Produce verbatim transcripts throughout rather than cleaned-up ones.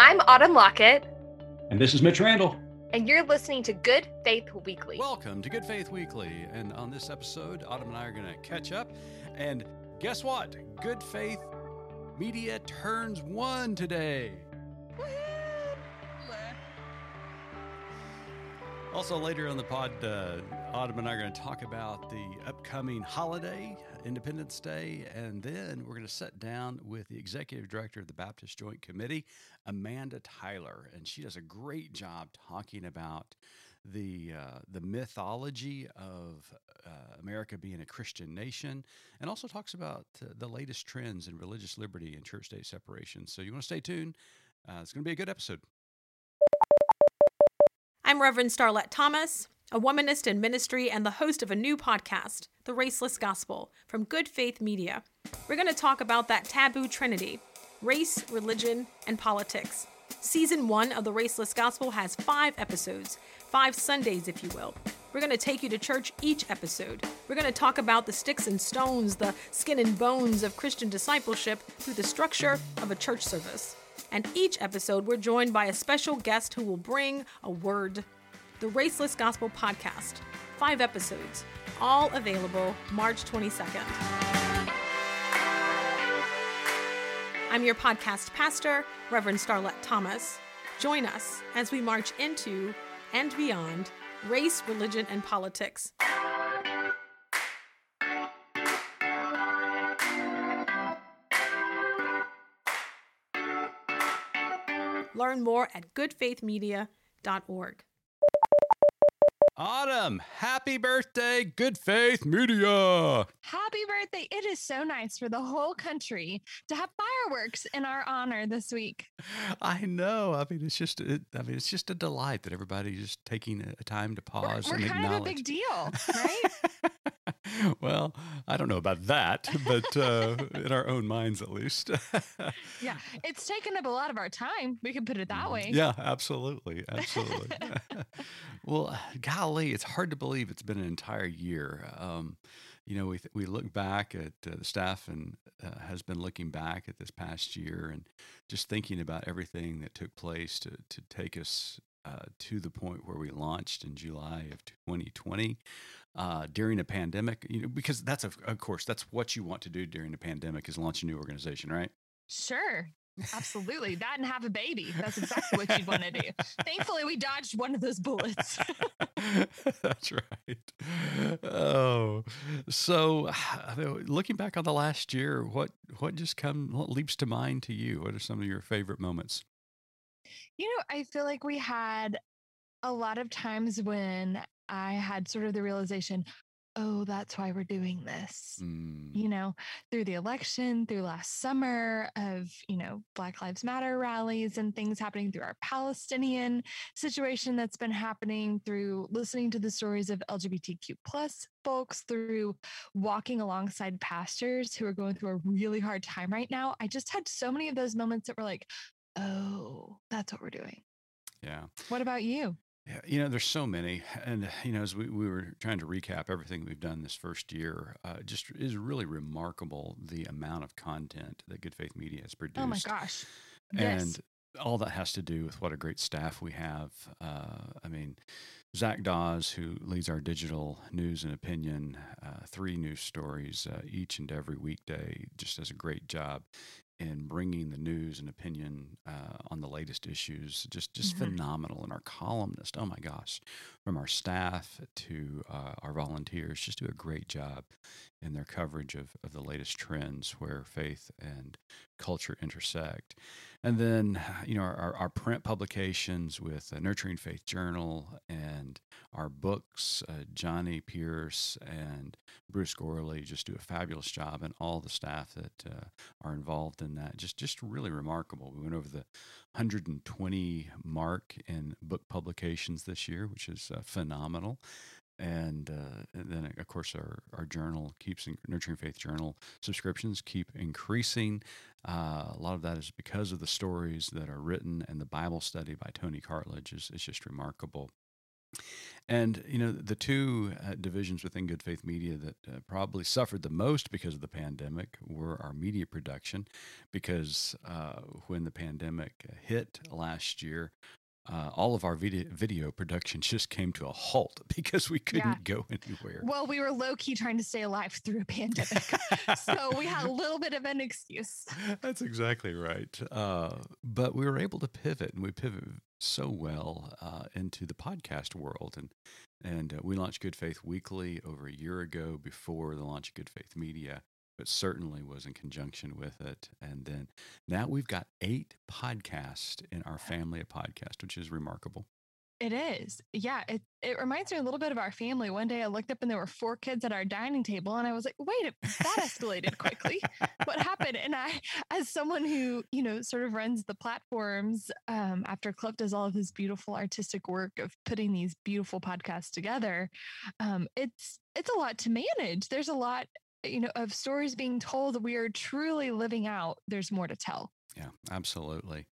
I'm Autumn Lockett. And this is Mitch Randall. And you're listening to Good Faith Weekly. Welcome to Good Faith Weekly. And on this episode, Autumn and I are going to catch up. And guess what? Good Faith Media turns one today. Also, later on the pod, uh, Autumn and I are going to talk about the upcoming holiday, Independence Day. And then we're going to sit down with the executive director of the Baptist Joint Committee, Amanda Tyler. And she does a great job talking about the uh, the mythology of uh, America being a Christian nation, and also talks about uh, the latest trends in religious liberty and church-state separation. So you want to stay tuned. Uh, it's going to be a good episode. I'm Reverend Starlette Thomas, a womanist in ministry and the host of a new podcast, The Raceless Gospel, from Good Faith Media. We're going to talk about that taboo trinity, race, religion, and politics. Season one of The Raceless Gospel has five episodes, five Sundays, if you will. We're going to take you to church each episode. We're going to talk about the sticks and stones, the skin and bones of Christian discipleship through the structure of a church service. And each episode, we're joined by a special guest who will bring a word. The Raceless Gospel Podcast, five episodes, all available March twenty-second. I'm your podcast pastor, Reverend Starlette Thomas. Join us as we march into and beyond race, religion, and politics. Learn more at good faith media dot org. Autumn, happy birthday, Good Faith Media. Happy birthday. It is so nice for the whole country to have fireworks in our honor this week. I know. I mean, it's just it, I mean, it's just a delight that everybody's just taking a time to pause we're, we're and acknowledge. We're kind of a big deal, right? Well, I don't know about that, but uh, in our own minds, at least. Yeah, it's taken up a lot of our time. We can put it that way. Yeah, absolutely. Absolutely. Well, golly, it's hard to believe it's been an entire year. Um, you know, we th- we look back at uh, the staff and uh, has been looking back at this past year and just thinking about everything that took place to, to take us Uh, to the point where we launched in July of twenty twenty uh, during a pandemic, you know, because that's, of, of course, that's what you want to do during a pandemic is launch a new organization, right? Sure. Absolutely. That and have a baby. That's exactly what you'd want to do. Thankfully, we dodged one of those bullets. That's right. Oh, so looking back on the last year, what, what just come, what leaps to mind to you? What are some of your favorite moments? You know, I feel like we had a lot of times when I had sort of the realization, oh, that's why we're doing this, mm. you know, through the election, through last summer of, you know, Black Lives Matter rallies and things happening, through our Palestinian situation that's been happening, through listening to the stories of L G B T Q plus folks, through walking alongside pastors who are going through a really hard time right now. I just had so many of those moments that were like, oh, that's what we're doing. Yeah. What about you? Yeah, you know, there's so many. And, you know, as we, we were trying to recap everything we've done this first year, uh, just is really remarkable the amount of content that Good Faith Media has produced. Oh, my gosh. Yes. And all that has to do with what a great staff we have. Uh, I mean, Zach Dawes, who leads our digital news and opinion, uh, three news stories uh, each and every weekday, just does a great job in bringing the news and opinion uh, on the latest issues, just just mm-hmm. phenomenal. And our columnist, oh my gosh, from our staff to uh, our volunteers, just do a great job in their coverage of, of the latest trends where faith and culture intersect. And then, you know, our, our print publications with uh, Nurturing Faith Journal and our books, uh, Johnny Pierce and Bruce Gorley just do a fabulous job, and all the staff that uh, are involved in that, just just really remarkable. We went over the one hundred twenty mark in book publications this year, which is uh, phenomenal. And, uh, and then, of course, our, our journal keeps, in, Nurturing Faith Journal subscriptions keep increasing. Uh, a lot of that is because of the stories that are written, and the Bible study by Tony Cartledge is, is just remarkable. And, you know, the two uh, divisions within Good Faith Media that uh, probably suffered the most because of the pandemic were our media production, because uh, when the pandemic hit last year, Uh, all of our video, video production just came to a halt because we couldn't yeah. go anywhere. Well, we were low-key trying to stay alive through a pandemic, so we had a little bit of an excuse. That's exactly right. Uh, but we were able to pivot, and we pivoted so well uh, into the podcast world. And and uh, we launched Good Faith Weekly over a year ago before the launch of Good Faith Media, but certainly was in conjunction with it. And then now we've got eight podcasts in our family of podcasts, which is remarkable. It is. Yeah. It, it reminds me a little bit of our family. One day I looked up and there were four kids at our dining table and I was like, wait, that escalated quickly. What happened? And I, as someone who, you know, sort of runs the platforms um, after Klopp does all of his beautiful artistic work of putting these beautiful podcasts together, um, it's, it's a lot to manage. There's a lot, you know, of stories being told. We are truly living out. There's more to tell. Yeah, absolutely.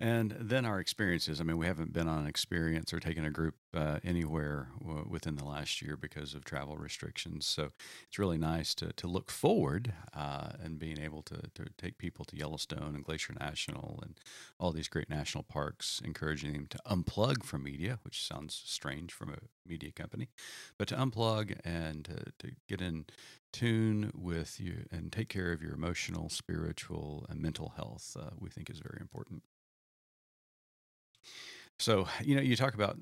And then our experiences. I mean, we haven't been on an experience or taken a group uh, anywhere w- within the last year because of travel restrictions. So it's really nice to to look forward uh, and being able to to take people to Yellowstone and Glacier National and all these great national parks, encouraging them to unplug from media, which sounds strange from a media company, but to unplug and uh, to get in tune with you and take care of your emotional, spiritual, and mental health, uh, we think is very important. So, you know, you talk about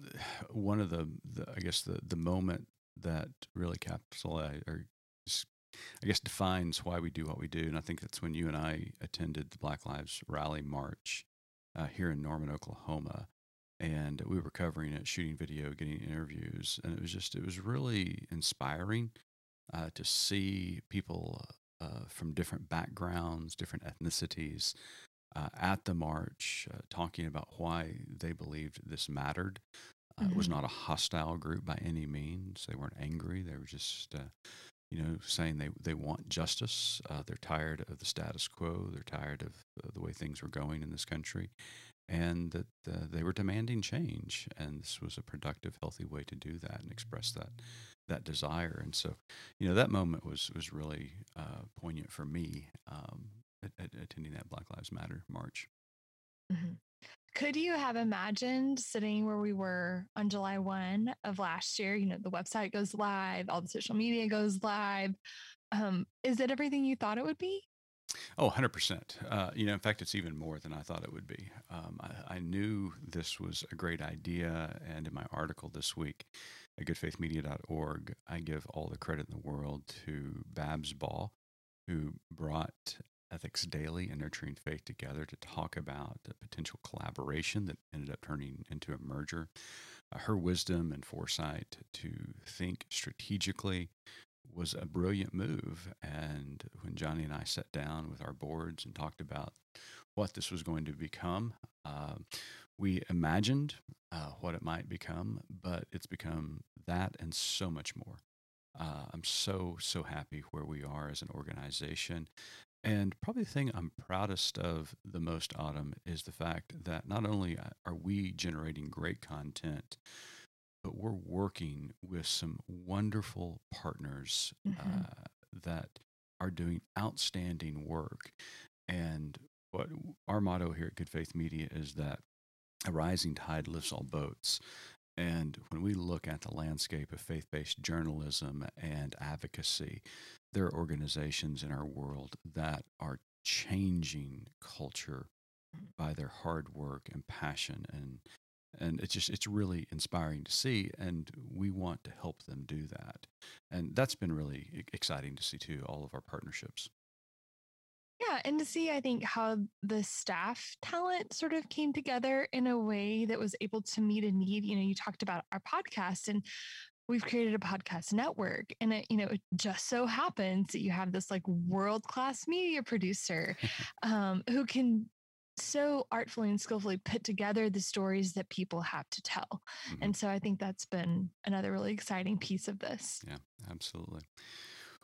one of the, the I guess, the, the moment that really capsulized or I guess defines why we do what we do. And I think that's when you and I attended the Black Lives Rally March uh, here in Norman, Oklahoma. And we were covering it, shooting video, getting interviews. And it was just, it was really inspiring uh, to see people uh, from different backgrounds, different ethnicities, Uh, at the march, uh, talking about why they believed this mattered. Uh, mm-hmm. It was not a hostile group by any means. They weren't angry. They were just, uh, you know, saying they, they want justice. Uh, they're tired of the status quo. They're tired of uh, the way things were going in this country, and that uh, they were demanding change. And this was a productive, healthy way to do that and express that that desire. And so, you know, that moment was was really uh, poignant for me. Um, attending that Black Lives Matter march. Mm-hmm. Could you have imagined sitting where we were on July first of last year? You know, the website goes live, all the social media goes live. Um, is it everything you thought it would be? Oh, one hundred percent. Uh, you know, in fact, it's even more than I thought it would be. Um, I, I knew this was a great idea, and in my article this week at good faith media dot org, I give all the credit in the world to Babs Ball, who brought Ethics Daily and Nurturing Faith together to talk about a potential collaboration that ended up turning into a merger. Uh, her wisdom and foresight to think strategically was a brilliant move. And when Johnny and I sat down with our boards and talked about what this was going to become, uh, we imagined uh, what it might become, but it's become that and so much more. Uh, I'm so, so happy where we are as an organization. And probably the thing I'm proudest of the most, Autumn, is the fact that not only are we generating great content, but we're working with some wonderful partners mm-hmm. uh, that are doing outstanding work. And what our motto here at Good Faith Media is that a rising tide lifts all boats. And when we look at the landscape of faith-based journalism and advocacy, there are organizations in our world that are changing culture by their hard work and passion. And and it's just, it's really inspiring to see, and we want to help them do that. And that's been really exciting to see too, all of our partnerships. Yeah, and to see, I think, how the staff talent sort of came together in a way that was able to meet a need. You know, you talked about our podcast, and we've created a podcast network, and it, you know, it just so happens that you have this like world-class media producer um, who can so artfully and skillfully put together the stories that people have to tell. Mm-hmm. And so I think that's been another really exciting piece of this. Yeah, absolutely.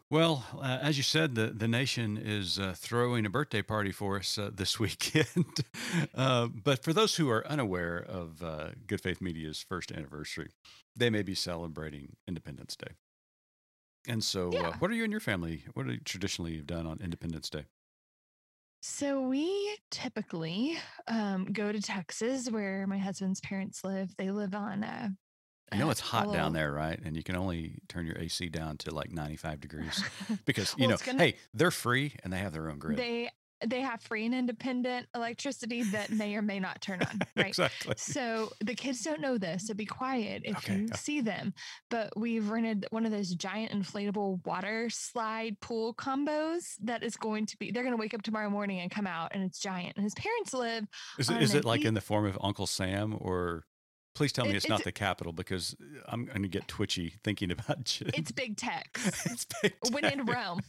Well, uh, as you said, the, the nation is uh, throwing a birthday party for us uh, this weekend. uh, but for those who are unaware of uh, Good Faith Media's first anniversary, they may be celebrating Independence Day. And so yeah. uh, what are you and your family, what are you traditionally you've done on Independence Day? So we typically um, go to Texas, where my husband's parents live. They live on a I know it's hot down there, right? And you can only turn your A C down to like ninety-five degrees because, you well, know, gonna, hey, they're free and they have their own grid. They they have free and independent electricity that may or may not turn on, right? Exactly. So the kids don't know this, so be quiet if okay. you see them. But we've rented one of those giant inflatable water slide pool combos that is going to be, they're going to wake up tomorrow morning and come out and it's giant. And his parents live. Is it, is it like e- in the form of Uncle Sam or? Please tell me it's, it's not the Capitol because I'm going to get twitchy thinking about you. It's big tech. It's big tech. When in Rome.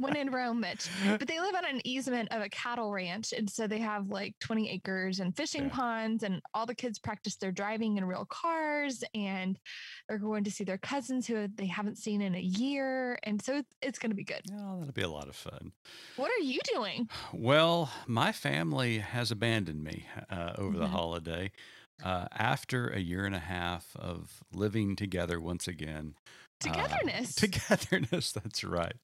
When in Rome, Mitch. But they live on an easement of a cattle ranch. And so they have like twenty acres and fishing yeah. ponds, and all the kids practice their driving in real cars, and they're going to see their cousins who they haven't seen in a year. And so it's, it's going to be good. Oh, that'll be a lot of fun. What are you doing? Well, my family has abandoned me uh, over mm-hmm. the holiday. Uh, after a year and a half of living together once again. Togetherness. Uh, togetherness, that's right.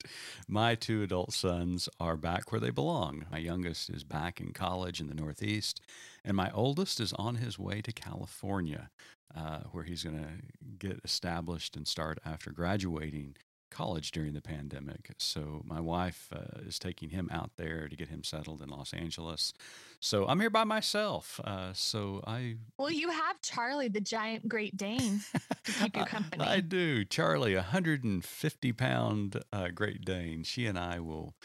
My two adult sons are back where they belong. My youngest is back in college in the Northeast, and my oldest is on his way to California, uh, where he's going to get established and start after graduating college during the pandemic. So my wife uh, is taking him out there to get him settled in Los Angeles. So I'm here by myself. Uh, so I... Well, you have Charlie, the giant Great Dane, to keep you company. I, I do. Charlie, one hundred fifty pound uh, Great Dane. She and I will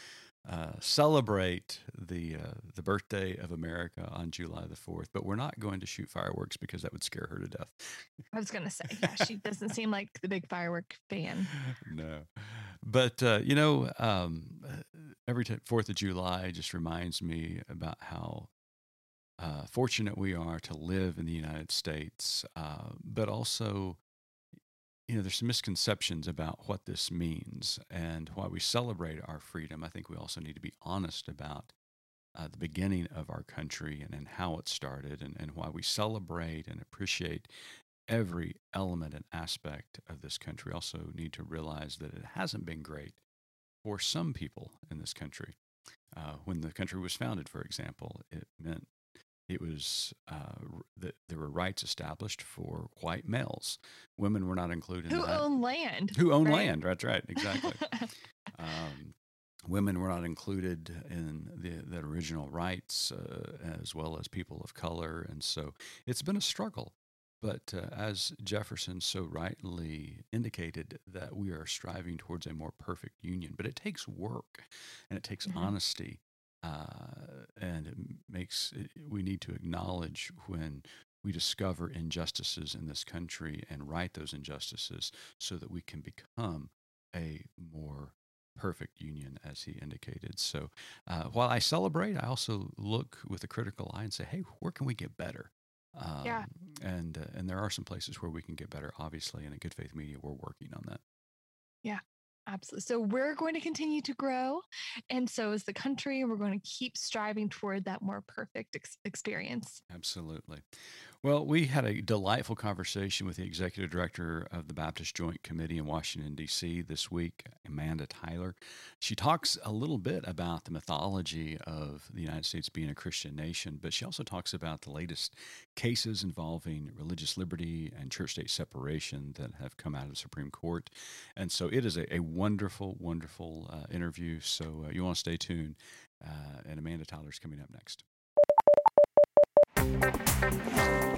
uh, celebrate the uh, the birthday of America on July the fourth, but we're not going to shoot fireworks because that would scare her to death. I was going to say, yeah, she doesn't seem like the big firework fan. No, but uh, you know, um, every t- fourth of July just reminds me about how uh, fortunate we are to live in the United States, uh, but also, you know, there's some misconceptions about what this means and why we celebrate our freedom. I think we also need to be honest about uh, the beginning of our country and, and how it started and, and why we celebrate and appreciate every element and aspect of this country. We also need to realize that it hasn't been great for some people in this country. Uh, when the country was founded, for example, it meant It was uh, that there were rights established for white males. Women were not included. Who that. own land? Who own right? land? That's right, exactly. um, women were not included in the, the original rights, uh, as well as people of color, and so it's been a struggle. But uh, as Jefferson so rightly indicated, that we are striving towards a more perfect union. But it takes work, and it takes mm-hmm. honesty. Uh, and it makes it, we need to acknowledge when we discover injustices in this country and right those injustices so that we can become a more perfect union, as he indicated. So uh, while I celebrate, I also look with a critical eye and say, hey, where can we get better? Um, yeah. And, uh, and there are some places where we can get better, obviously, and at Good Faith Media, we're working on that. Yeah. Absolutely. So we're going to continue to grow. And so as the country, we're going to keep striving toward that more perfect ex- experience. Absolutely. Well, we had a delightful conversation with the executive director of the Baptist Joint Committee in Washington, D C this week, Amanda Tyler. She talks a little bit about the mythology of the United States being a Christian nation, but she also talks about the latest cases involving religious liberty and church-state separation that have come out of the Supreme Court. And so it is a, a wonderful, wonderful uh, interview. So uh, you want to stay tuned. Uh, and Amanda Tyler's coming up next.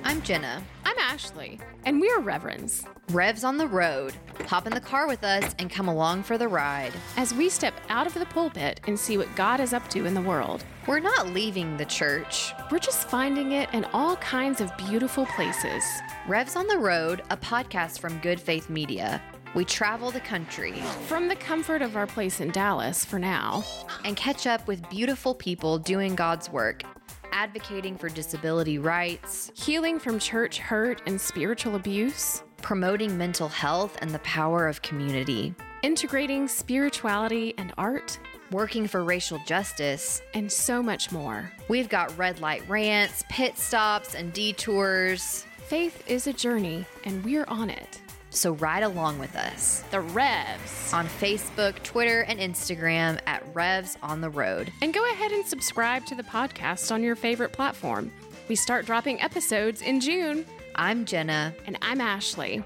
I'm Jenna. I'm Ashley. And we are Reverends. Revs on the Road. Hop in the car with us and come along for the ride. As we step out of the pulpit and see what God is up to in the world. We're not leaving the church. We're just finding it in all kinds of beautiful places. Revs on the Road, a podcast from Good Faith Media. We travel the country from the comfort of our place in Dallas for now and catch up with beautiful people doing God's work, advocating for disability rights, healing from church hurt and spiritual abuse, promoting mental health and the power of community. integrating spirituality and art, working for racial justice, and so much more. We've got red light rants, pit stops, and detours. Faith is a journey, and we're on it. So ride along with us. The Revs. On Facebook, Twitter, and Instagram at Revs on the Road. And go ahead and subscribe to the podcast on your favorite platform. We start dropping episodes in June. I'm Jenna. And I'm Ashley.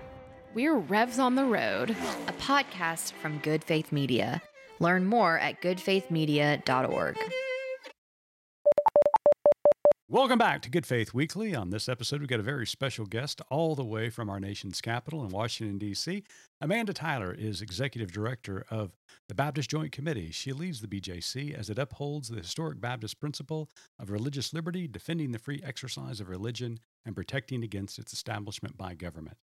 We're Revs on the Road, a podcast from Good Faith Media. Learn more at good faith media dot org. Welcome back to Good Faith Weekly. On this episode, we've got a very special guest all the way from our nation's capital in Washington, D C Amanda Tyler is Executive Director of the Baptist Joint Committee. She leads the B J C as it upholds the historic Baptist principle of religious liberty, defending the free exercise of religion, and protecting against its establishment by government.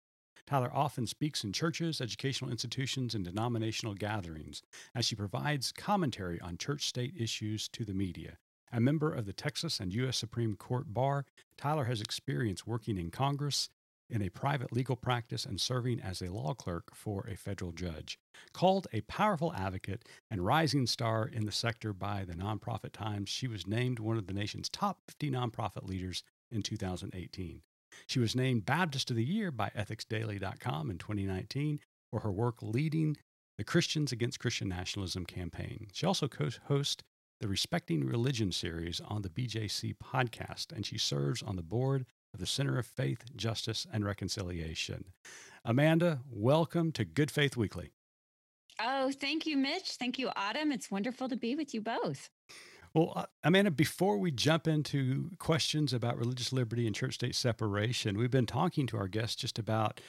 Tyler often speaks in churches, educational institutions, and denominational gatherings as she provides commentary on church-state issues to the media. A member of the Texas and U S Supreme Court Bar, Tyler has experience working in Congress, in a private legal practice, and serving as a law clerk for a federal judge. Called a powerful advocate and rising star in the sector by the nonprofit Times, she was named one of the nation's top fifty nonprofit leaders in two thousand eighteen. She was named Baptist of the Year by ethics daily dot com in twenty nineteen for her work leading the Christians Against Christian Nationalism campaign. She also co-hosts the Respecting Religion series on the B J C podcast, and she serves on the board of the Center of Faith, Justice, and Reconciliation. Amanda, welcome to Good Faith Weekly. Oh, thank you, Mitch. Thank you, Autumn. It's wonderful to be with you both. Well, Amanda, before we jump into questions about religious liberty and church-state separation, we've been talking to our guests just about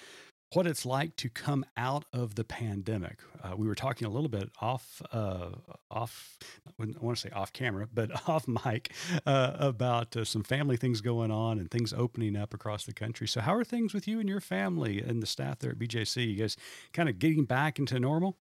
what it's like to come out of the pandemic. Uh, we were talking a little bit off, uh, off. I want to say off camera, but off mic uh, about uh, some family things going on and things opening up across the country. So how are things with you and your family and the staff there at B J C? You guys kind of getting back into normal?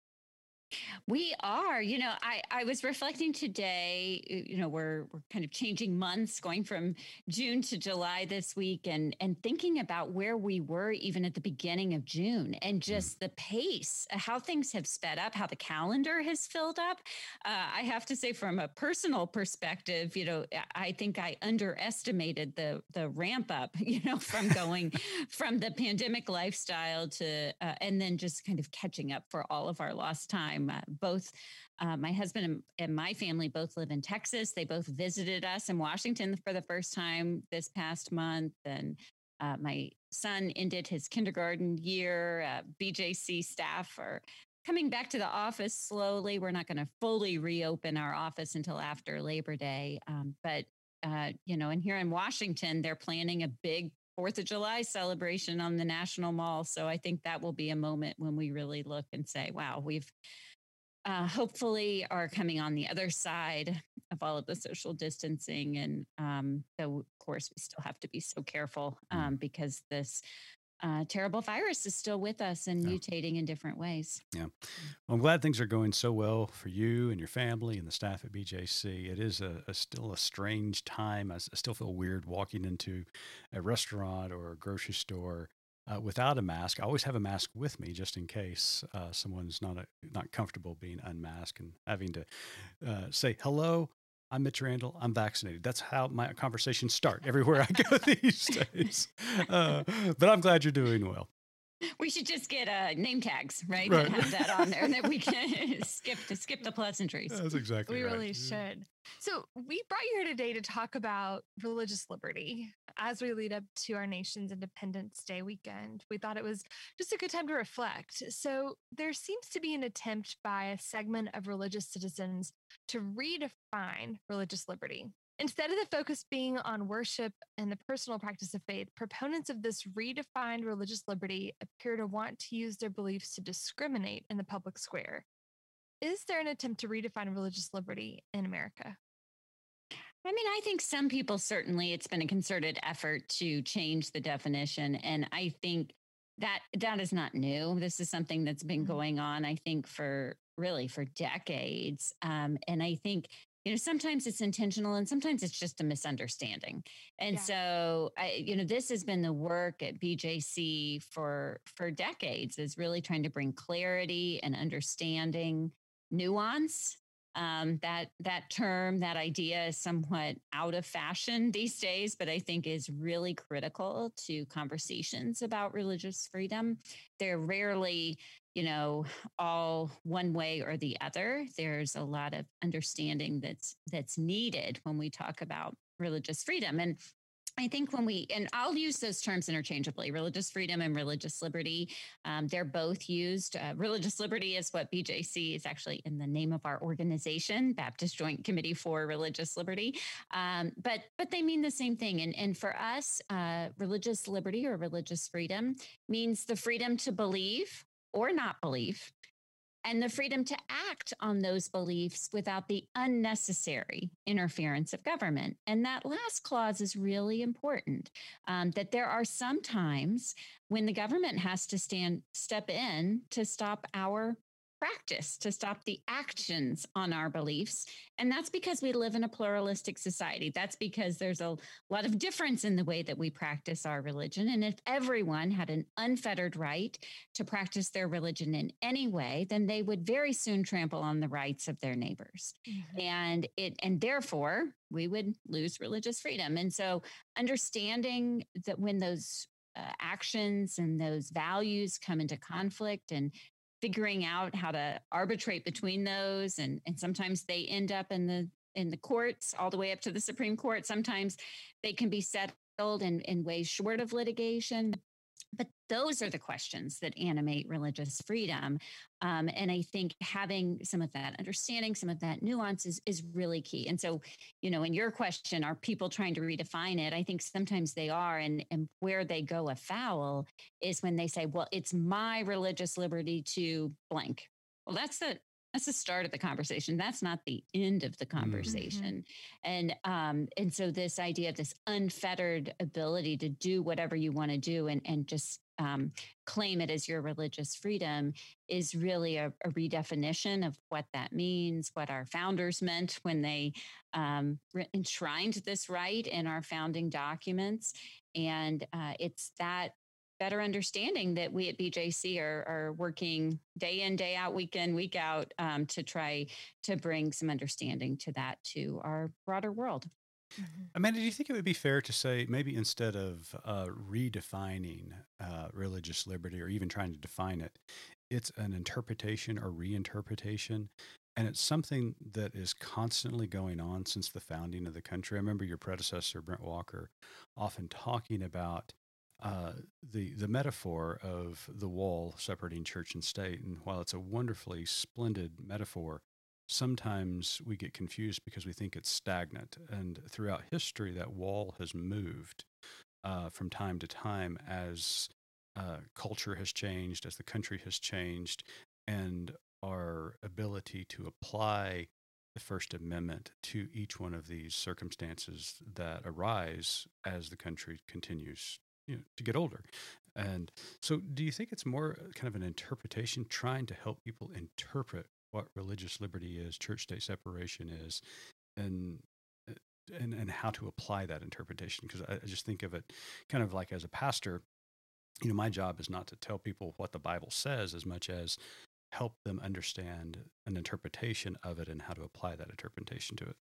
We are. You know, I, I was reflecting today, you know, we're we're kind of changing months, going from June to July this week, and and thinking about where we were even at the beginning of June, and just the pace, how things have sped up, how the calendar has filled up. Uh, I have to say, from a personal perspective, you know, I think I underestimated the the ramp up, you know, from going from the pandemic lifestyle to, uh, and then just kind of catching up for all of our lost time. Uh, both uh, my husband and, and my family both live in Texas. They both visited us in Washington for the first time this past month. And uh, my son ended his kindergarten year. Uh, B J C staff are coming back to the office slowly. We're not going to fully reopen our office until after Labor Day. Um, but, uh, you know, and here in Washington, they're planning a big Fourth of July celebration on the National Mall. So I think that will be a moment when we really look and say, wow, we've uh, hopefully are coming on the other side of all of the social distancing. And um, though, of course, we still have to be so careful um, because this Uh, terrible virus is still with us and yeah. mutating in different ways. Yeah. Well, I'm glad things are going so well for you and your family and the staff at B J C. It is a, a still a strange time. I, I still feel weird walking into a restaurant or a grocery store uh, without a mask. I always have a mask with me just in case uh, someone's not a, not comfortable being unmasked and having to uh, say, hello, I'm Mitch Randall. I'm vaccinated. That's how my conversations start everywhere I go these days. Uh, but I'm glad you're doing well. We should just get uh, name tags, right? right? And have that on there that we can skip to skip the pleasantries. That's exactly we right. We really yeah. should. So we brought you here today to talk about religious liberty as we lead up to our nation's Independence Day weekend. We thought it was just a good time to reflect. So there seems to be an attempt by a segment of religious citizens to redefine religious liberty. Instead of the focus being on worship and the personal practice of faith, proponents of this redefined religious liberty appear to want to use their beliefs to discriminate in the public square. Is there an attempt to redefine religious liberty in America? I mean, I think some people certainly, it's been a concerted effort to change the definition. And I think that that is not new. This is something that's been going on, I think, for really for decades. Um, and I think you know, sometimes it's intentional and sometimes it's just a misunderstanding. And yeah. so, I, you know, this has been the work at B J C for for decades, is really trying to bring clarity and understanding, nuance. Um, that that term, that idea is somewhat out of fashion these days, but I think is really critical to conversations about religious freedom. They're rarely, you know, all one way or the other. There's a lot of understanding that's that's needed when we talk about religious freedom. And I think when we, and I'll use those terms interchangeably, religious freedom and religious liberty, um, they're both used. Uh, religious liberty is what B J C is actually in the name of our organization, Baptist Joint Committee for Religious Liberty. Um, but but they mean the same thing. And, and for us, uh, religious liberty or religious freedom means the freedom to believe or not believe, and the freedom to act on those beliefs without the unnecessary interference of government. And that last clause is really important, um, that there are some times when the government has to stand, step in to stop our practice, to stop the actions on our beliefs. And that's because we live in a pluralistic society. That's because there's a lot of difference in the way that we practice our religion. And if everyone had an unfettered right to practice their religion in any way, then they would very soon trample on the rights of their neighbors. Mm-hmm. And it, and therefore we would lose religious freedom. And so understanding that when those uh, actions and those values come into conflict, and figuring out how to arbitrate between those. And, and sometimes they end up in the in the courts, all the way up to the Supreme Court. Sometimes they can be settled in, in ways short of litigation. But those are the questions that animate religious freedom. Um, and I think having some of that understanding, some of that nuance is, is really key. And so, you know, in your question, are people trying to redefine it? I think sometimes they are. And, and where they go afoul is when they say, well, it's my religious liberty to blank. Well, that's the That's the start of the conversation. That's not the end of the conversation. Mm-hmm. And um, and so this idea of this unfettered ability to do whatever you want to do and, and just um, claim it as your religious freedom is really a, a redefinition of what that means, what our founders meant when they um, re- enshrined this right in our founding documents. And uh, it's that better understanding that we at B J C are, are working day in, day out, week in, week out um, to try to bring some understanding to that to our broader world. Mm-hmm. Amanda, do you think it would be fair to say maybe instead of uh, redefining uh, religious liberty or even trying to define it, it's an interpretation or reinterpretation? And it's something that is constantly going on since the founding of the country. I remember your predecessor, Brent Walker, often talking about Uh, the the metaphor of the wall separating church and state. And while it's a wonderfully splendid metaphor, sometimes we get confused because we think it's stagnant. And throughout history, that wall has moved uh, from time to time as uh, culture has changed, as the country has changed, and our ability to apply the First Amendment to each one of these circumstances that arise as the country continues You know, to get older. And so do you think it's more kind of an interpretation, trying to help people interpret what religious liberty is, church-state separation is, and and and how to apply that interpretation? Because I, I just think of it kind of like as a pastor, you know, my job is not to tell people what the Bible says as much as help them understand an interpretation of it and how to apply that interpretation to it.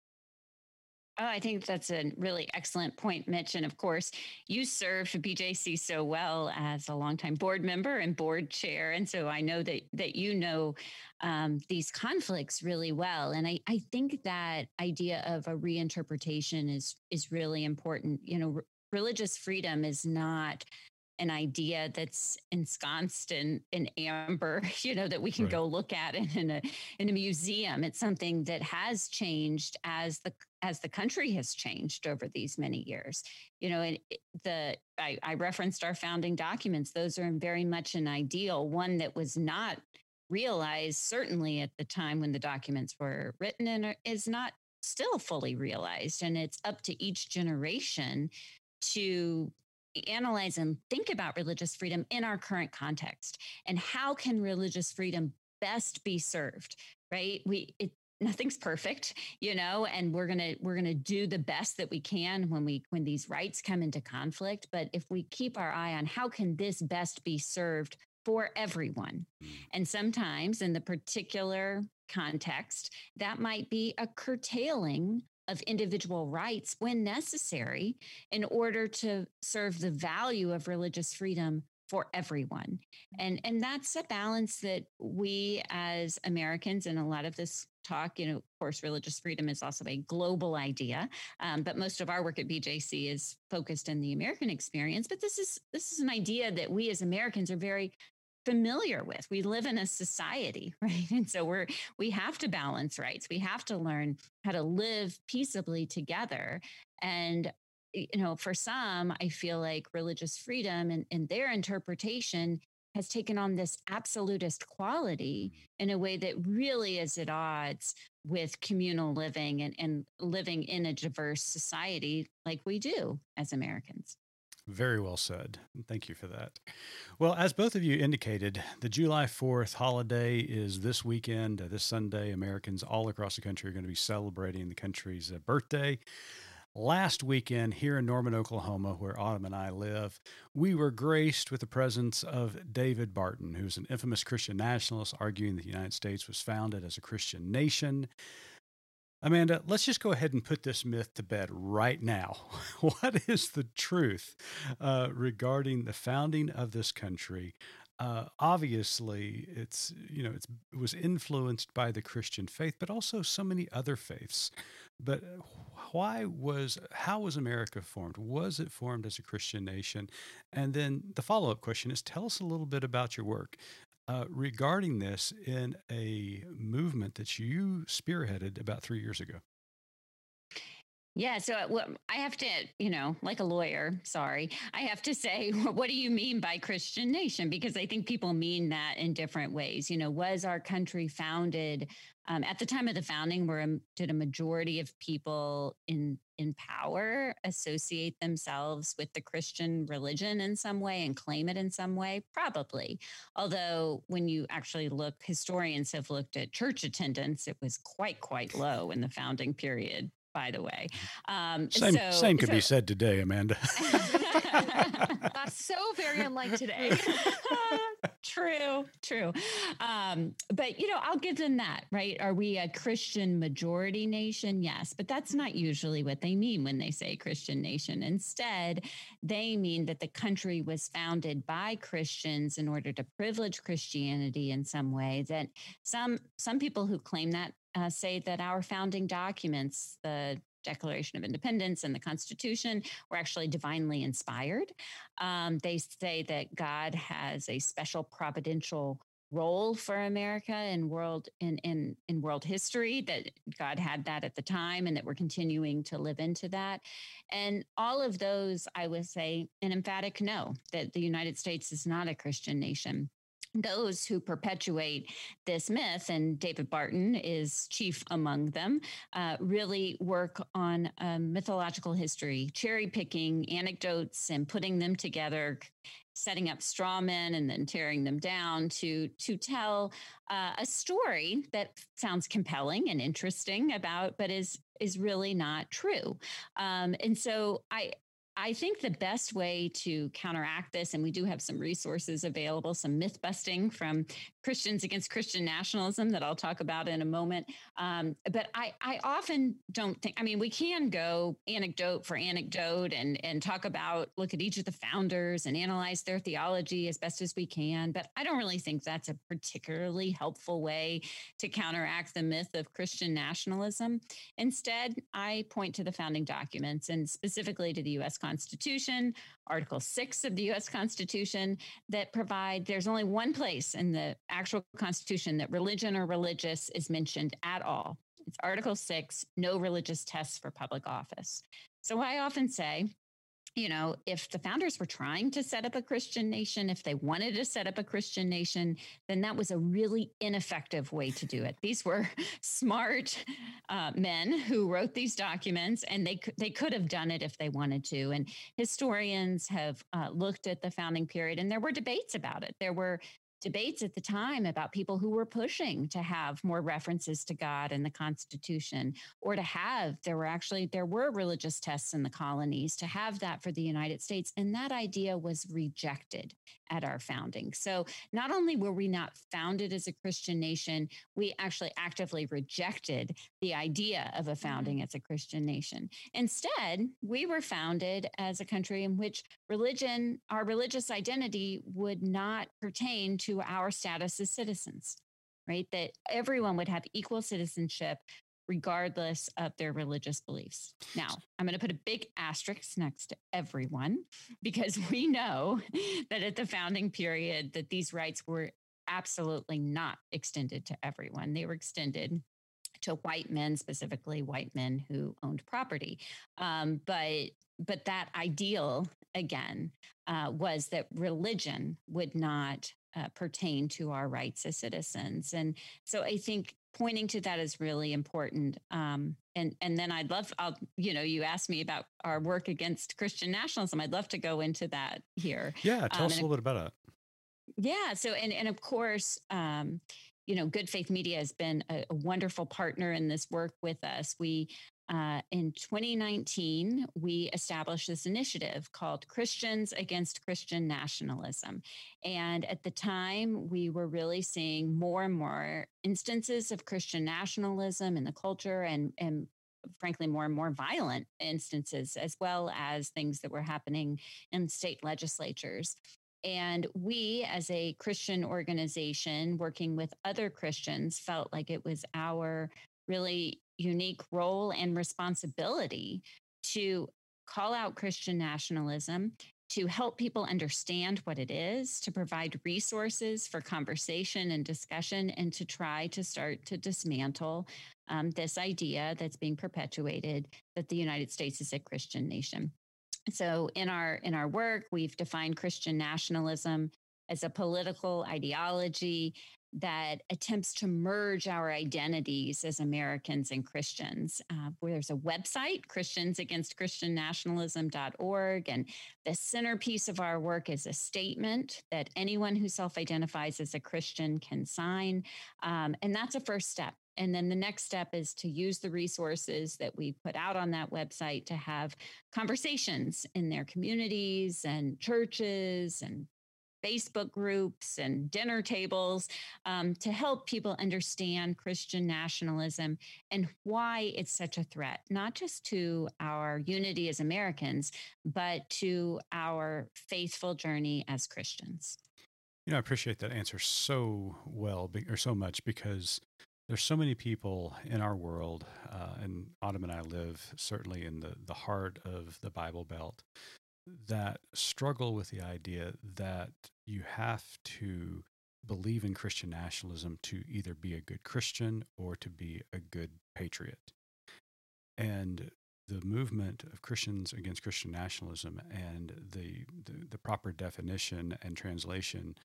Oh, I think that's a really excellent point, Mitch. And of course, you served B J C so well as a longtime board member and board chair. And so I know that that you know um, these conflicts really well. And I, I think that idea of a reinterpretation is is really important. You know, re- religious freedom is not an idea that's ensconced in, in amber, you know, that we can right. go look at in, in a in a museum. It's something that has changed as the as the country has changed over these many years. You know, and the I, I referenced our founding documents. Those are very much an ideal, one that was not realized certainly at the time when the documents were written, and is not still fully realized. And it's up to each generation to analyze and think about religious freedom in our current context, and how can religious freedom best be served, right? We, it, nothing's perfect, you know, and we're going to we're going to do the best that we can when we when these rights come into conflict. But if we keep our eye on how can this best be served for everyone, and sometimes in the particular context, that might be a curtailing of individual rights when necessary in order to serve the value of religious freedom for everyone. And and that's a balance that we as Americans, and a lot of this talk, you know, of course, religious freedom is also a global idea. Um, but most of our work at B J C is focused in the American experience. But this is this is an idea that we as Americans are very familiar with. We live in a society, right? And so we're we have to balance rights. We have to learn how to live peaceably together. And you know, for some, I feel like religious freedom and, and their interpretation has taken on this absolutist quality in a way that really is at odds with communal living and, and living in a diverse society like we do as Americans. Very well said. Thank you for that. Well, as both of you indicated, the July fourth holiday is this weekend. Uh, this Sunday, Americans all across the country are going to be celebrating the country's uh, birthday. Last weekend here in Norman, Oklahoma, where Autumn and I live, we were graced with the presence of David Barton, who's an infamous Christian nationalist arguing that the United States was founded as a Christian nation. Amanda, let's just go ahead and put this myth to bed right now. What is the truth uh, regarding the founding of this country? Uh, obviously, it's you know it's, it was influenced by the Christian faith, but also so many other faiths. But why was how was America formed? Was it formed as a Christian nation? And then the follow-up question is: tell us a little bit about your work uh, regarding this in a movement that you spearheaded about three years ago. Yeah, so well, I have to, you know, like a lawyer, sorry, I have to say, what do you mean by Christian nation? Because I think people mean that in different ways. You know, was our country founded um, at the time of the founding, where did a majority of people in in power associate themselves with the Christian religion in some way and claim it in some way? Probably. Although when you actually look, historians have looked at church attendance, it was quite, quite low in the founding period. By the way, um, same, so, same could so, be said today, Amanda. That's so very unlike today. True, true. Um, but, you know, I'll give them that, right? Are we a Christian majority nation? Yes, but that's not usually what they mean when they say Christian nation. Instead, they mean that the country was founded by Christians in order to privilege Christianity in some way. That some some people who claim that Uh, say that our founding documents, the Declaration of Independence and the Constitution, were actually divinely inspired. Um, they say that God has a special providential role for America in world in, in, in world history, that God had that at the time and that we're continuing to live into that. And all of those, I would say an emphatic no, that the United States is not a Christian nation. Those who perpetuate this myth, and David Barton is chief among them, uh, really work on um, mythological history, cherry picking anecdotes and putting them together, setting up straw men and then tearing them down to to tell uh, a story that sounds compelling and interesting about, but is is really not true. Um, and so I. I think the best way to counteract this, and we do have some resources available, some myth busting from Christians Against Christian Nationalism that I'll talk about in a moment. Um, but I, I often don't think, I mean, we can go anecdote for anecdote and, and talk about, look at each of the founders and analyze their theology as best as we can. But I don't really think that's a particularly helpful way to counteract the myth of Christian nationalism. Instead, I point to the founding documents and specifically to the U S Constitution, Article six of the U S Constitution, that provide there's only one place in the actual Constitution that religion or religious is mentioned at all. It's Article six, no religious tests for public office. So I often say, you know, if the founders were trying to set up a Christian nation, if they wanted to set up a Christian nation, then that was a really ineffective way to do it. These were smart uh, men who wrote these documents, and they, they could have done it if they wanted to. And historians have uh, looked at the founding period, and there were debates about it. There were debates at the time about people who were pushing to have more references to God and the Constitution, or to have, there were actually, there were religious tests in the colonies, to have that for the United States. And that idea was rejected at our founding. So not only were we not founded as a Christian nation, we actually actively rejected the idea of a founding as a Christian nation. Instead, we were founded as a country in which religion, our religious identity would not pertain to our status as citizens, right? That everyone would have equal citizenship regardless of their religious beliefs. Now, I'm going to put a big asterisk next to everyone, because we know that at the founding period that these rights were absolutely not extended to everyone. They were extended to white men, specifically white men who owned property. Um, but but that ideal, again, uh, was that religion would not uh, pertain to our rights as citizens. And so I think pointing to that is really important. Um, and and then I'd love, I'll, you know, you asked me about our work against Christian nationalism. I'd love to go into that here. Yeah, tell um, us a little bit about it. Yeah. So, and, and of course, um, you know, Good Faith Media has been a, a wonderful partner in this work with us. We, uh, in twenty nineteen, we established this initiative called Christians Against Christian Nationalism. And at the time, we were really seeing more and more instances of Christian nationalism in the culture, and, and frankly, more and more violent instances, as well as things that were happening in state legislatures. And we, as a Christian organization working with other Christians, felt like it was our really unique role and responsibility to call out Christian nationalism, to help people understand what it is, to provide resources for conversation and discussion, and to try to start to dismantle um, this idea that's being perpetuated that the United States is a Christian nation. So in our in our work, we've defined Christian nationalism as a political ideology that attempts to merge our identities as Americans and Christians. Uh, there's a website, christians against christian nationalism dot org, and the centerpiece of our work is a statement that anyone who self-identifies as a Christian can sign. Um, and that's a first step. And then the next step is to use the resources that we put out on that website to have conversations in their communities and churches and Facebook groups and dinner tables um, to help people understand Christian nationalism and why it's such a threat, not just to our unity as Americans, but to our faithful journey as Christians. You know, I appreciate that answer so well, or so much, because there's so many people in our world, uh, and Autumn and I live certainly in the, the heart of the Bible Belt, that struggle with the idea that you have to believe in Christian nationalism to either be a good Christian or to be a good patriot. And the movement of Christians Against Christian Nationalism and the the, the proper definition and translation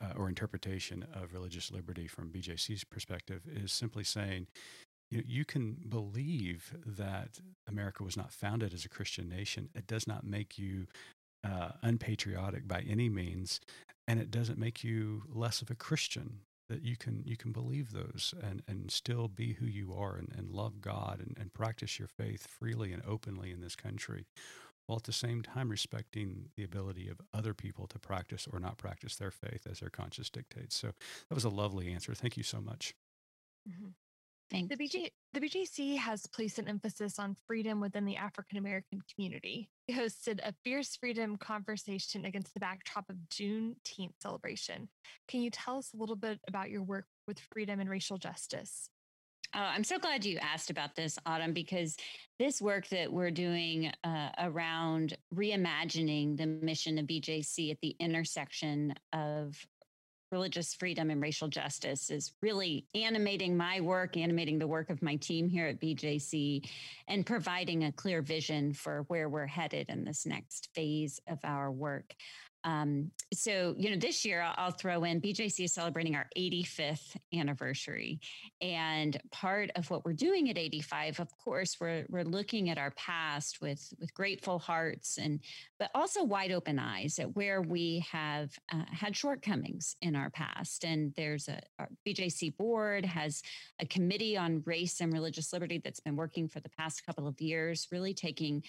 Uh, or interpretation of religious liberty from B J C's perspective is simply saying, you know, you can believe that America was not founded as a Christian nation. It does not make you uh, unpatriotic by any means, and it doesn't make you less of a Christian. That you can you can believe those and, and still be who you are and, and love God and, and practice your faith freely and openly in this country, while at the same time respecting the ability of other people to practice or not practice their faith as their conscience dictates. So that was a lovely answer. Thank you so much. Mm-hmm. Thanks. The B J, the B J C has placed an emphasis on freedom within the African-American community. It hosted a Fierce Freedom conversation against the backdrop of Juneteenth celebration. Can you tell us a little bit about your work with freedom and racial justice? Oh, I'm so glad you asked about this, Autumn, because this work that we're doing uh, around reimagining the mission of B J C at the intersection of religious freedom and racial justice is really animating my work, animating the work of my team here at B J C, and providing a clear vision for where we're headed in this next phase of our work. Um, so, you know, this year I'll, I'll throw in B J C is celebrating our eighty-fifth anniversary. And part of what we're doing at eighty-five, of course, we're, we're looking at our past with, with grateful hearts and, but also wide open eyes at where we have uh, had shortcomings in our past. And there's a, our B J C board has a committee on race and religious liberty that's been working for the past couple of years, really taking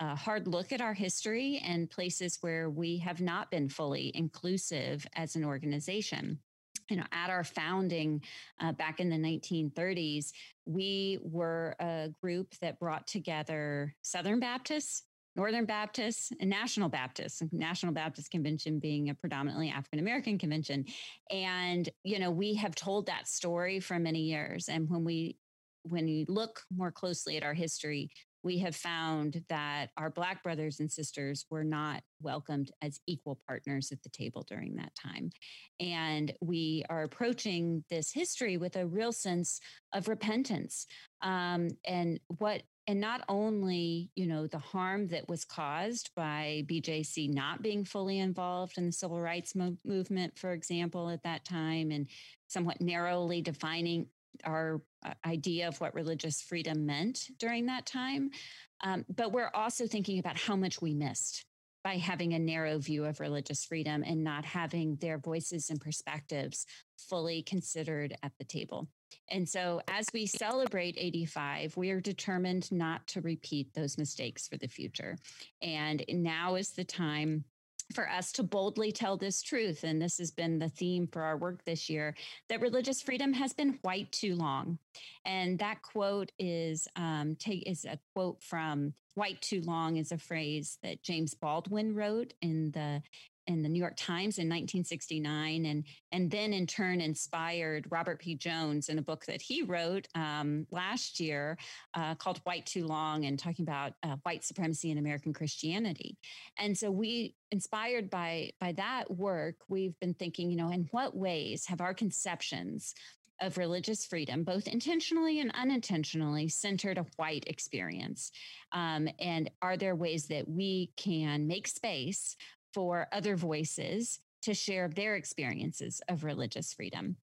a hard look at our history and places where we have not been fully inclusive as an organization. You know, at our founding uh, back in the nineteen thirties, we were a group that brought together Southern Baptists, Northern Baptists, and National Baptists, National Baptist Convention being a predominantly African-American convention. And, you know, we have told that story for many years. And when we when you look more closely at our history, we have found that our Black brothers and sisters were not welcomed as equal partners at the table during that time. And we are approaching this history with a real sense of repentance. Um, and what And not only, you know, the harm that was caused by B J C not being fully involved in the civil rights mo- movement, for example, at that time, and somewhat narrowly defining our uh, idea of what religious freedom meant during that time. Um, but we're also thinking about how much we missed by having a narrow view of religious freedom and not having their voices and perspectives fully considered at the table. And so as we celebrate eighty-five, we are determined not to repeat those mistakes for the future. And now is the time for us to boldly tell this truth. And this has been the theme for our work this year, that religious freedom has been white too long. And that quote is um, take, is a quote from White Too Long is a phrase that James Baldwin wrote in the in the New York Times in nineteen sixty-nine, and and then in turn inspired Robert P. Jones in a book that he wrote um, last year uh, called White Too Long, and talking about uh, white supremacy in American Christianity. And so we, inspired by, by that work, we've been thinking, you know, in what ways have our conceptions of religious freedom, both intentionally and unintentionally, centered a white experience? Um, and are there ways that we can make space for other voices to share their experiences of religious freedom?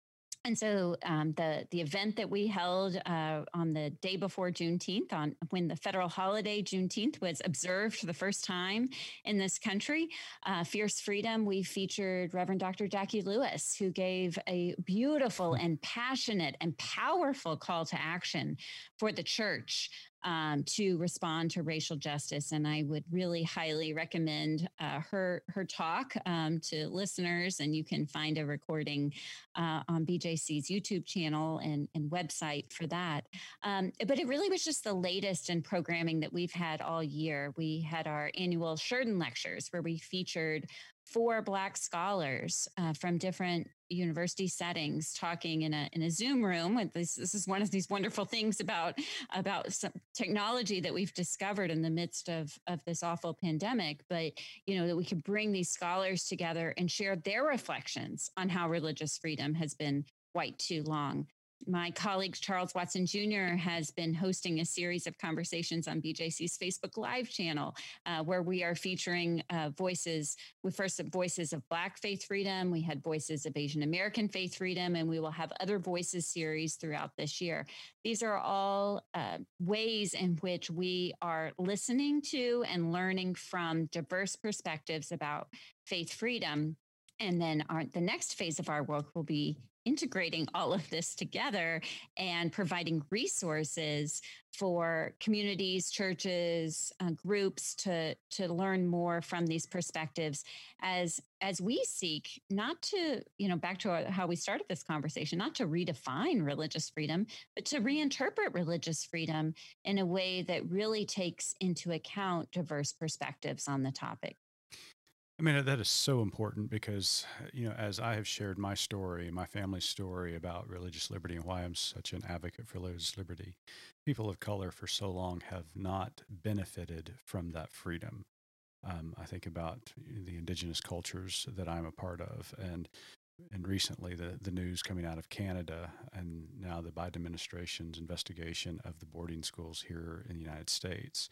And so um, the, the event that we held uh, on the day before Juneteenth, on when the federal holiday Juneteenth was observed for the first time in this country, uh, Fierce Freedom, we featured Reverend Doctor Jackie Lewis, who gave a beautiful and passionate and powerful call to action for the church Um, to respond to racial justice. And I would really highly recommend uh, her her talk um, to listeners. And you can find a recording uh, on B J C's YouTube channel and, and website for that. Um, but it really was just the latest in programming that we've had all year. We had our annual Sheridan Lectures, where we featured four Black scholars uh, from different university settings talking in a in a Zoom room. And this this is one of these wonderful things about about some technology that we've discovered in the midst of of this awful pandemic. But you know, that we could bring these scholars together and share their reflections on how religious freedom has been white too long. My colleague Charles Watson Junior has been hosting a series of conversations on B J C's Facebook Live channel, uh, where we are featuring uh, voices. We first had voices of Black faith freedom. We had voices of Asian American faith freedom, and we will have other voices series throughout this year. These are all uh, ways in which we are listening to and learning from diverse perspectives about faith freedom. And then our, the next phase of our work will be integrating all of this together and providing resources for communities, churches, uh, groups to, to learn more from these perspectives as, as we seek not to, you know, back to our, how we started this conversation, not to redefine religious freedom, but to reinterpret religious freedom in a way that really takes into account diverse perspectives on the topic. I mean, that is so important because, you know, as I have shared my story, my family's story about religious liberty and why I'm such an advocate for religious liberty, people of color for so long have not benefited from that freedom. Um, I think about the indigenous cultures that I'm a part of, and and recently the, the news coming out of Canada, and now the Biden administration's investigation of the boarding schools here in the United States.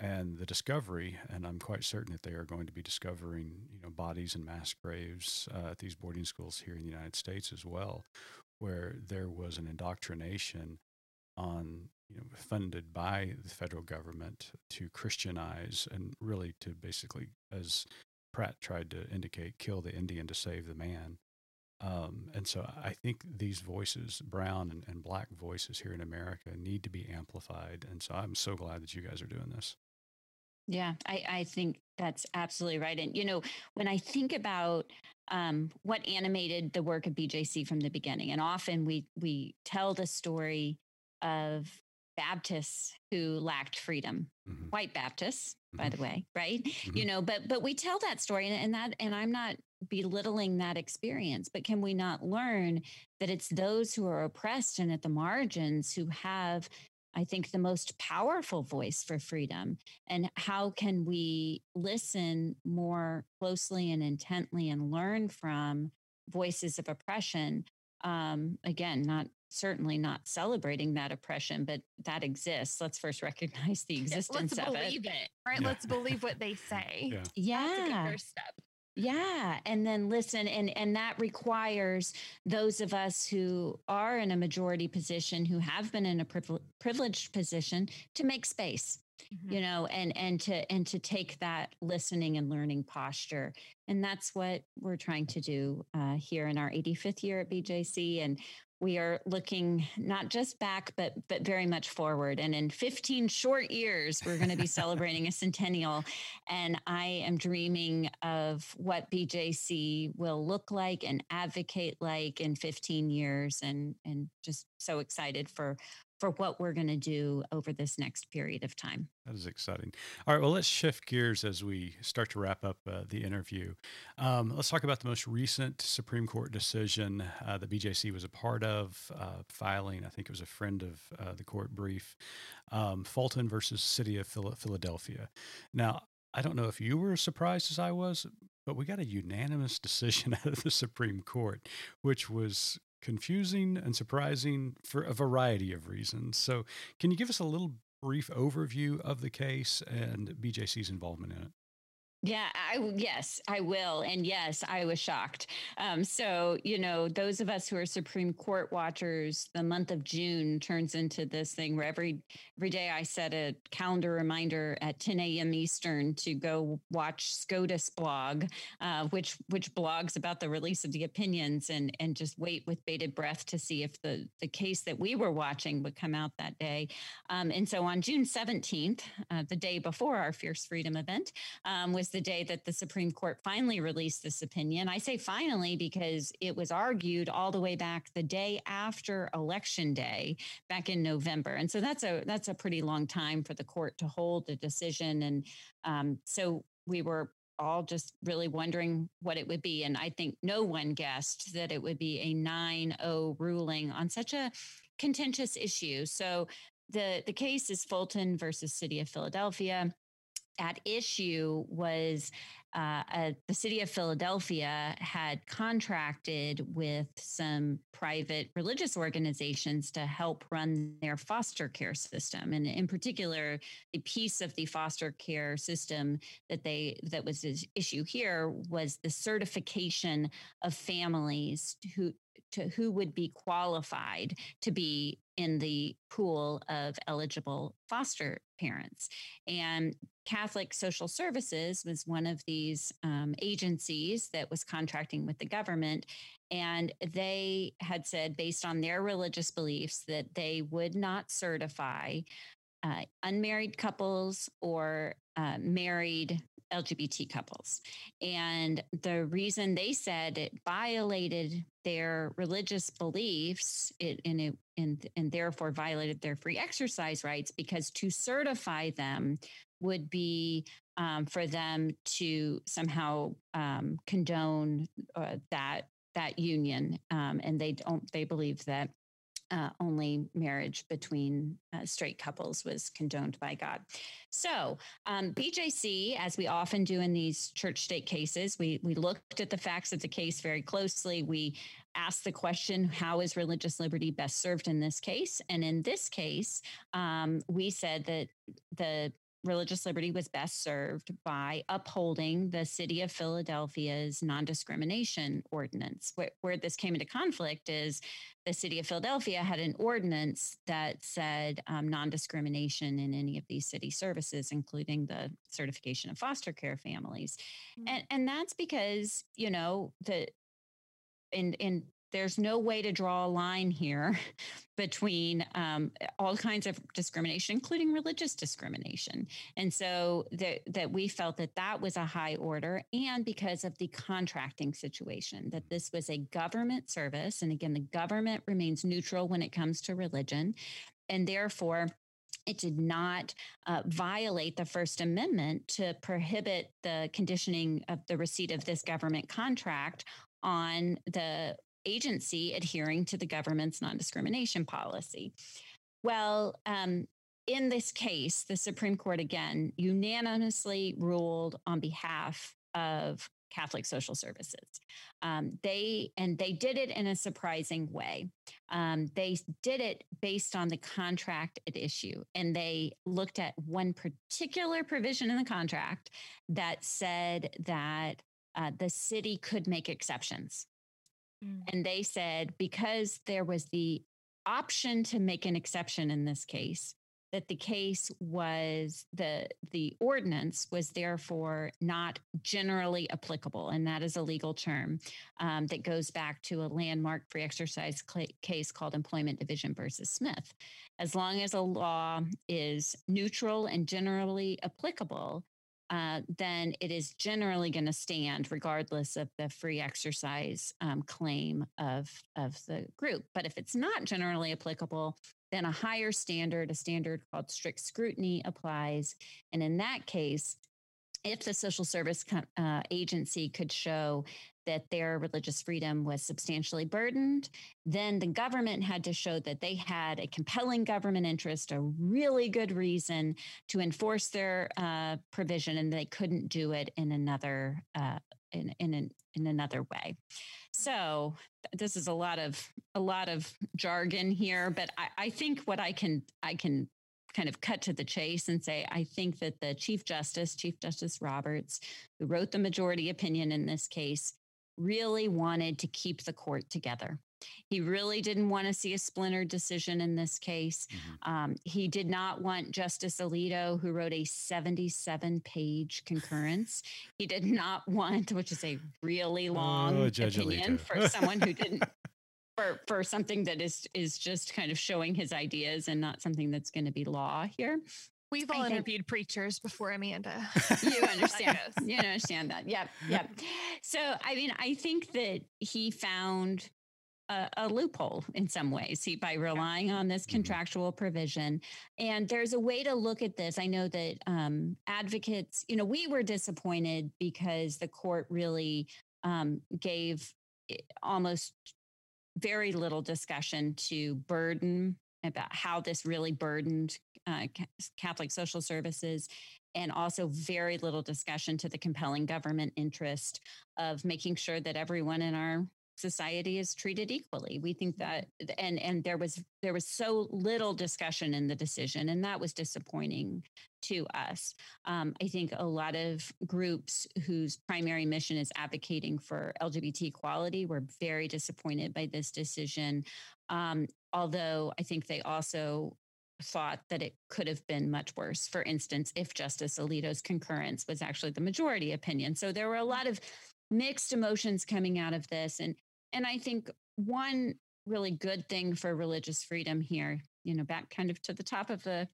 and the discovery, and I'm quite certain that they are going to be discovering, you know, bodies in mass graves uh, at these boarding schools here in the United States as well, where there was an indoctrination on, you know, funded by the federal government to Christianize and really to basically, as Pratt tried to indicate, kill the Indian to save the man. Um, and so I think these voices, brown and, and black voices here in America, need to be amplified. And so I'm so glad that you guys are doing this. Yeah, I, I think that's absolutely right. And, you know, when I think about um, what animated the work of B J C from the beginning, and often we we tell the story of Baptists who lacked freedom, mm-hmm. white Baptists, by mm-hmm. the way, right? Mm-hmm. You know, but but we tell that story, and, and that, and I'm not belittling that experience, but can we not learn that it's those who are oppressed and at the margins who have, I think, the most powerful voice for freedom? And how can we listen more closely and intently and learn from voices of oppression? Um, again, not certainly not celebrating that oppression, but that exists. Let's first recognize the existence yeah, let's of believe it. it right? Yeah. Let's believe what they say. Yeah. yeah. That's a first step. Yeah. And then listen, and, and that requires those of us who are in a majority position, who have been in a priv- privileged position, to make space, mm-hmm. you know, and, and to, and to take that listening and learning posture. And that's what we're trying to do uh, here in our eighty-fifth year at B J C. And we are looking not just back, but but very much forward. And in fifteen short years, we're going to be celebrating a centennial. And I am dreaming of what B J C will look like and advocate like in fifteen years. And, and just so excited for, for what we're going to do over this next period of time. That is exciting. All right, well, let's shift gears as we start to wrap up uh, the interview. Um, let's talk about the most recent Supreme Court decision uh, that B J C was a part of, uh, filing, I think it was a friend of uh, the court brief, um, Fulton versus City of Philadelphia. Now, I don't know if you were as surprised as I was, but we got a unanimous decision out of the Supreme Court, which was confusing and surprising for a variety of reasons. So can you give us a little brief overview of the case and B J C's involvement in it? Yeah, I, yes, I will. And yes, I was shocked. Um, so, you know, those of us who are Supreme Court watchers, the month of June turns into this thing where every every day I set a calendar reminder at ten a.m. Eastern to go watch SCOTUS Blog, uh, which which blogs about the release of the opinions, and and just wait with bated breath to see if the, the case that we were watching would come out that day. Um, and so on June seventeenth, uh, the day before our Fierce Freedom event, um, was the day that the Supreme Court finally released this opinion. I say finally because it was argued all the way back the day after Election Day, back in November. And so that's a that's a pretty long time for the court to hold a decision. And um, so we were all just really wondering what it would be. And I think no one guessed that it would be a nine oh ruling on such a contentious issue. So the, the case is Fulton versus City of Philadelphia. At issue was uh, uh, the city of Philadelphia had contracted with some private religious organizations to help run their foster care system, and in particular, the piece of the foster care system that they that was the issue here was the certification of families who to who would be qualified to be in the pool of eligible foster parents. And Catholic Social Services was one of these um, agencies that was contracting with the government. And they had said, based on their religious beliefs, that they would not certify uh, unmarried couples or uh, married L G B T couples. And the reason they said it violated their religious beliefs it, and, it, and, and therefore violated their free exercise rights, because to certify them would be um, for them to somehow um, condone uh, that that union. Um, and they don't, they believe that Uh, only marriage between uh, straight couples was condoned by God. So um, B J C, as we often do in these church-state cases, we we looked at the facts of the case very closely. We asked the question, how is religious liberty best served in this case? And in this case, um, we said that the religious liberty was best served by upholding the city of Philadelphia's non-discrimination ordinance. Where, where this came into conflict is the city of Philadelphia had an ordinance that said um, non-discrimination in any of these city services, including the certification of foster care families. Mm-hmm. And, and that's because, you know, the in in there's no way to draw a line here between um, all kinds of discrimination, including religious discrimination. And so that, that we felt that that was a high order, and because of the contracting situation, that this was a government service. And again, the government remains neutral when it comes to religion, and therefore it did not uh, violate the First Amendment to prohibit the conditioning of the receipt of this government contract on the agency adhering to the government's non-discrimination policy. Well, um, in this case, the Supreme Court, again, unanimously ruled on behalf of Catholic Social Services. Um, they and they did it in a surprising way. Um, they did it based on the contract at issue, and they looked at one particular provision in the contract that said that uh, the city could make exceptions. And they said, because there was the option to make an exception in this case, that the case was the the ordinance was therefore not generally applicable. And that is a legal term um, that goes back to a landmark free exercise cl- case called Employment Division versus Smith. As long as a law is neutral and generally applicable, Uh, then it is generally going to stand regardless of the free exercise um, claim of, of the group. But if it's not generally applicable, then a higher standard, a standard called strict scrutiny, applies. And in that case, if the social service uh, agency could show that their religious freedom was substantially burdened, then the government had to show that they had a compelling government interest, a really good reason to enforce their uh, provision, and they couldn't do it in another uh, in in an, in another way. So this is a lot of a lot of jargon here, but I, I think what I can I can. kind of cut to the chase and say, I think that the Chief Justice, Chief Justice Roberts, who wrote the majority opinion in this case, really wanted to keep the court together. He really didn't want to see a splintered decision in this case. Mm-hmm. Um, he did not want Justice Alito, who wrote a seventy-seven page concurrence. He did not want, which is a really long oh, opinion for someone who didn't For, for something that is is just kind of showing his ideas and not something that's going to be law here. We've all I interviewed think, preachers before, Amanda. You understand. you understand that. Yep. Yep. So, I mean, I think that he found a, a loophole in some ways he, by relying on this contractual provision. And there's a way to look at this. I know that um, advocates, you know, we were disappointed because the court really um, gave almost very little discussion to burden about how this really burdened uh, Catholic Social Services, and also very little discussion to the compelling government interest of making sure that everyone in our society is treated equally. We think that, and and there was there was so little discussion in the decision, and that was disappointing to us. Um, I think a lot of groups whose primary mission is advocating for L G B T equality were very disappointed by this decision. Um, although I think they also thought that it could have been much worse. For instance, if Justice Alito's concurrence was actually the majority opinion, so there were a lot of mixed emotions coming out of this, and. And I think one really good thing for religious freedom here, you know, back kind of to the top of the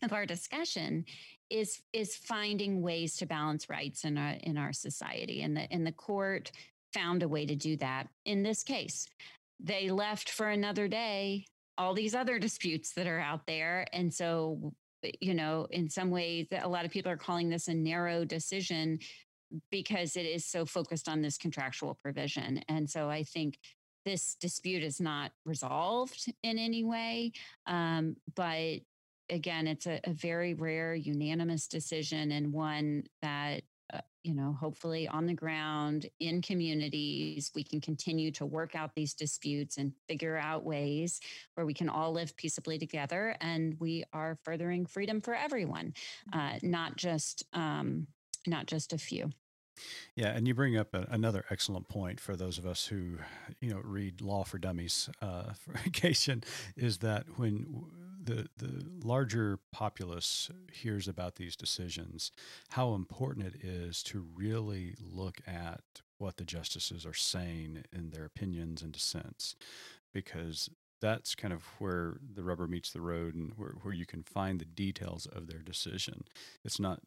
of our discussion, is is finding ways to balance rights in our in our society. And the and the court found a way to do that in this case. They left for another day all these other disputes that are out there. And so, you know, in some ways, a lot of people are calling this a narrow decision, because it is so focused on this contractual provision. And so I think this dispute is not resolved in any way. Um, but again, it's a, a very rare unanimous decision, and one that uh, you know, hopefully on the ground in communities, we can continue to work out these disputes and figure out ways where we can all live peaceably together. And we are furthering freedom for everyone, uh, not just um, not just a few. Yeah, and you bring up a, another excellent point for those of us who, you know, read Law for Dummies uh, for occasion, is that when the the larger populace hears about these decisions, how important it is to really look at what the justices are saying in their opinions and dissents, because that's kind of where the rubber meets the road and where, where you can find the details of their decision. It's not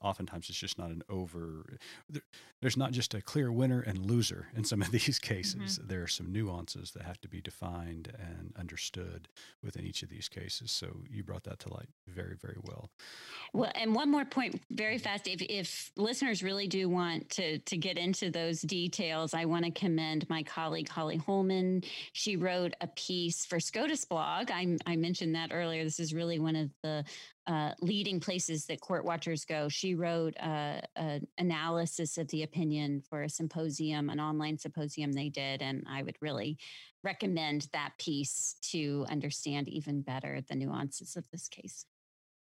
Oftentimes, it's just not an over, there, there's not just a clear winner and loser in some of these cases. Mm-hmm. There are some nuances that have to be defined and understood within each of these cases. So you brought that to light very, very well. Well, and one more point very fast. If, if listeners really do want to, to get into those details, I want to commend my colleague, Holly Holman. She wrote a piece for SCOTUS Blog. I, I mentioned that earlier. This is really one of the Uh, leading places that court watchers go. She wrote uh, an analysis of the opinion for a symposium, an online symposium they did, and I would really recommend that piece to understand even better the nuances of this case.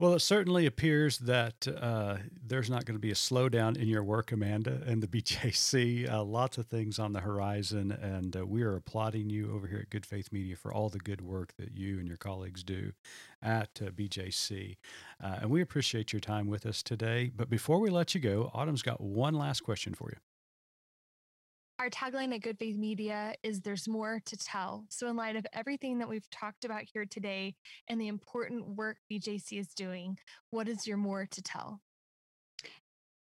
Well, it certainly appears that uh, there's not going to be a slowdown in your work, Amanda, and the B J C. Uh, lots of things on the horizon, and uh, we are applauding you over here at Good Faith Media for all the good work that you and your colleagues do at uh, B J C. Uh, and we appreciate your time with us today. But before we let you go, Autumn's got one last question for you. Our tagline at Good Faith Media is "There's more to tell." So in light of everything that we've talked about here today and the important work B J C is doing, what is your more to tell?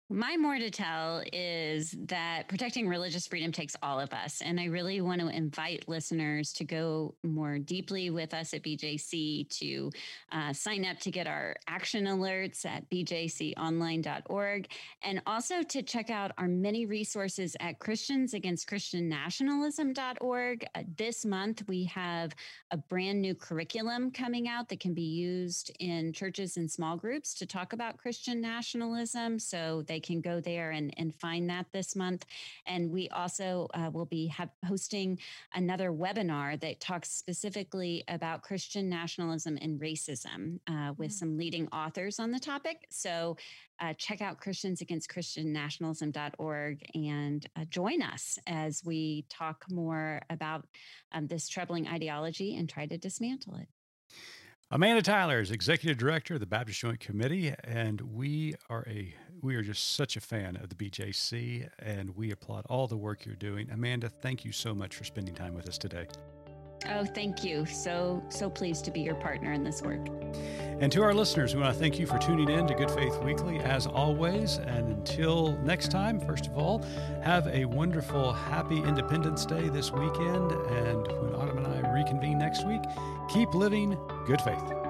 My more to tell is that protecting religious freedom takes all of us. And I really want to invite listeners to go more deeply with us at B J C, to uh, sign up to get our action alerts at b j c online dot org, and also to check out our many resources at Christians Against Christian Nationalism dot org. Uh, this month, we have a brand new curriculum coming out that can be used in churches and small groups to talk about Christian nationalism. So they They can go there and, and find that this month. And we also uh, will be have, hosting another webinar that talks specifically about Christian nationalism and racism uh, with mm-hmm. some leading authors on the topic. So uh, check out Christians Against Christian Nationalism dot org and uh, join us as we talk more about um, this troubling ideology and try to dismantle it. Amanda Tyler is Executive Director of the Baptist Joint Committee, and we are a we are just such a fan of the B J C, and we applaud all the work you're doing. Amanda, thank you so much for spending time with us today. Oh, thank you. So, so pleased to be your partner in this work. And to our listeners, we want to thank you for tuning in to Good Faith Weekly, as always. And until next time, first of all, have a wonderful, happy Independence Day this weekend. And when Autumn and I reconvene next week, keep living good faith.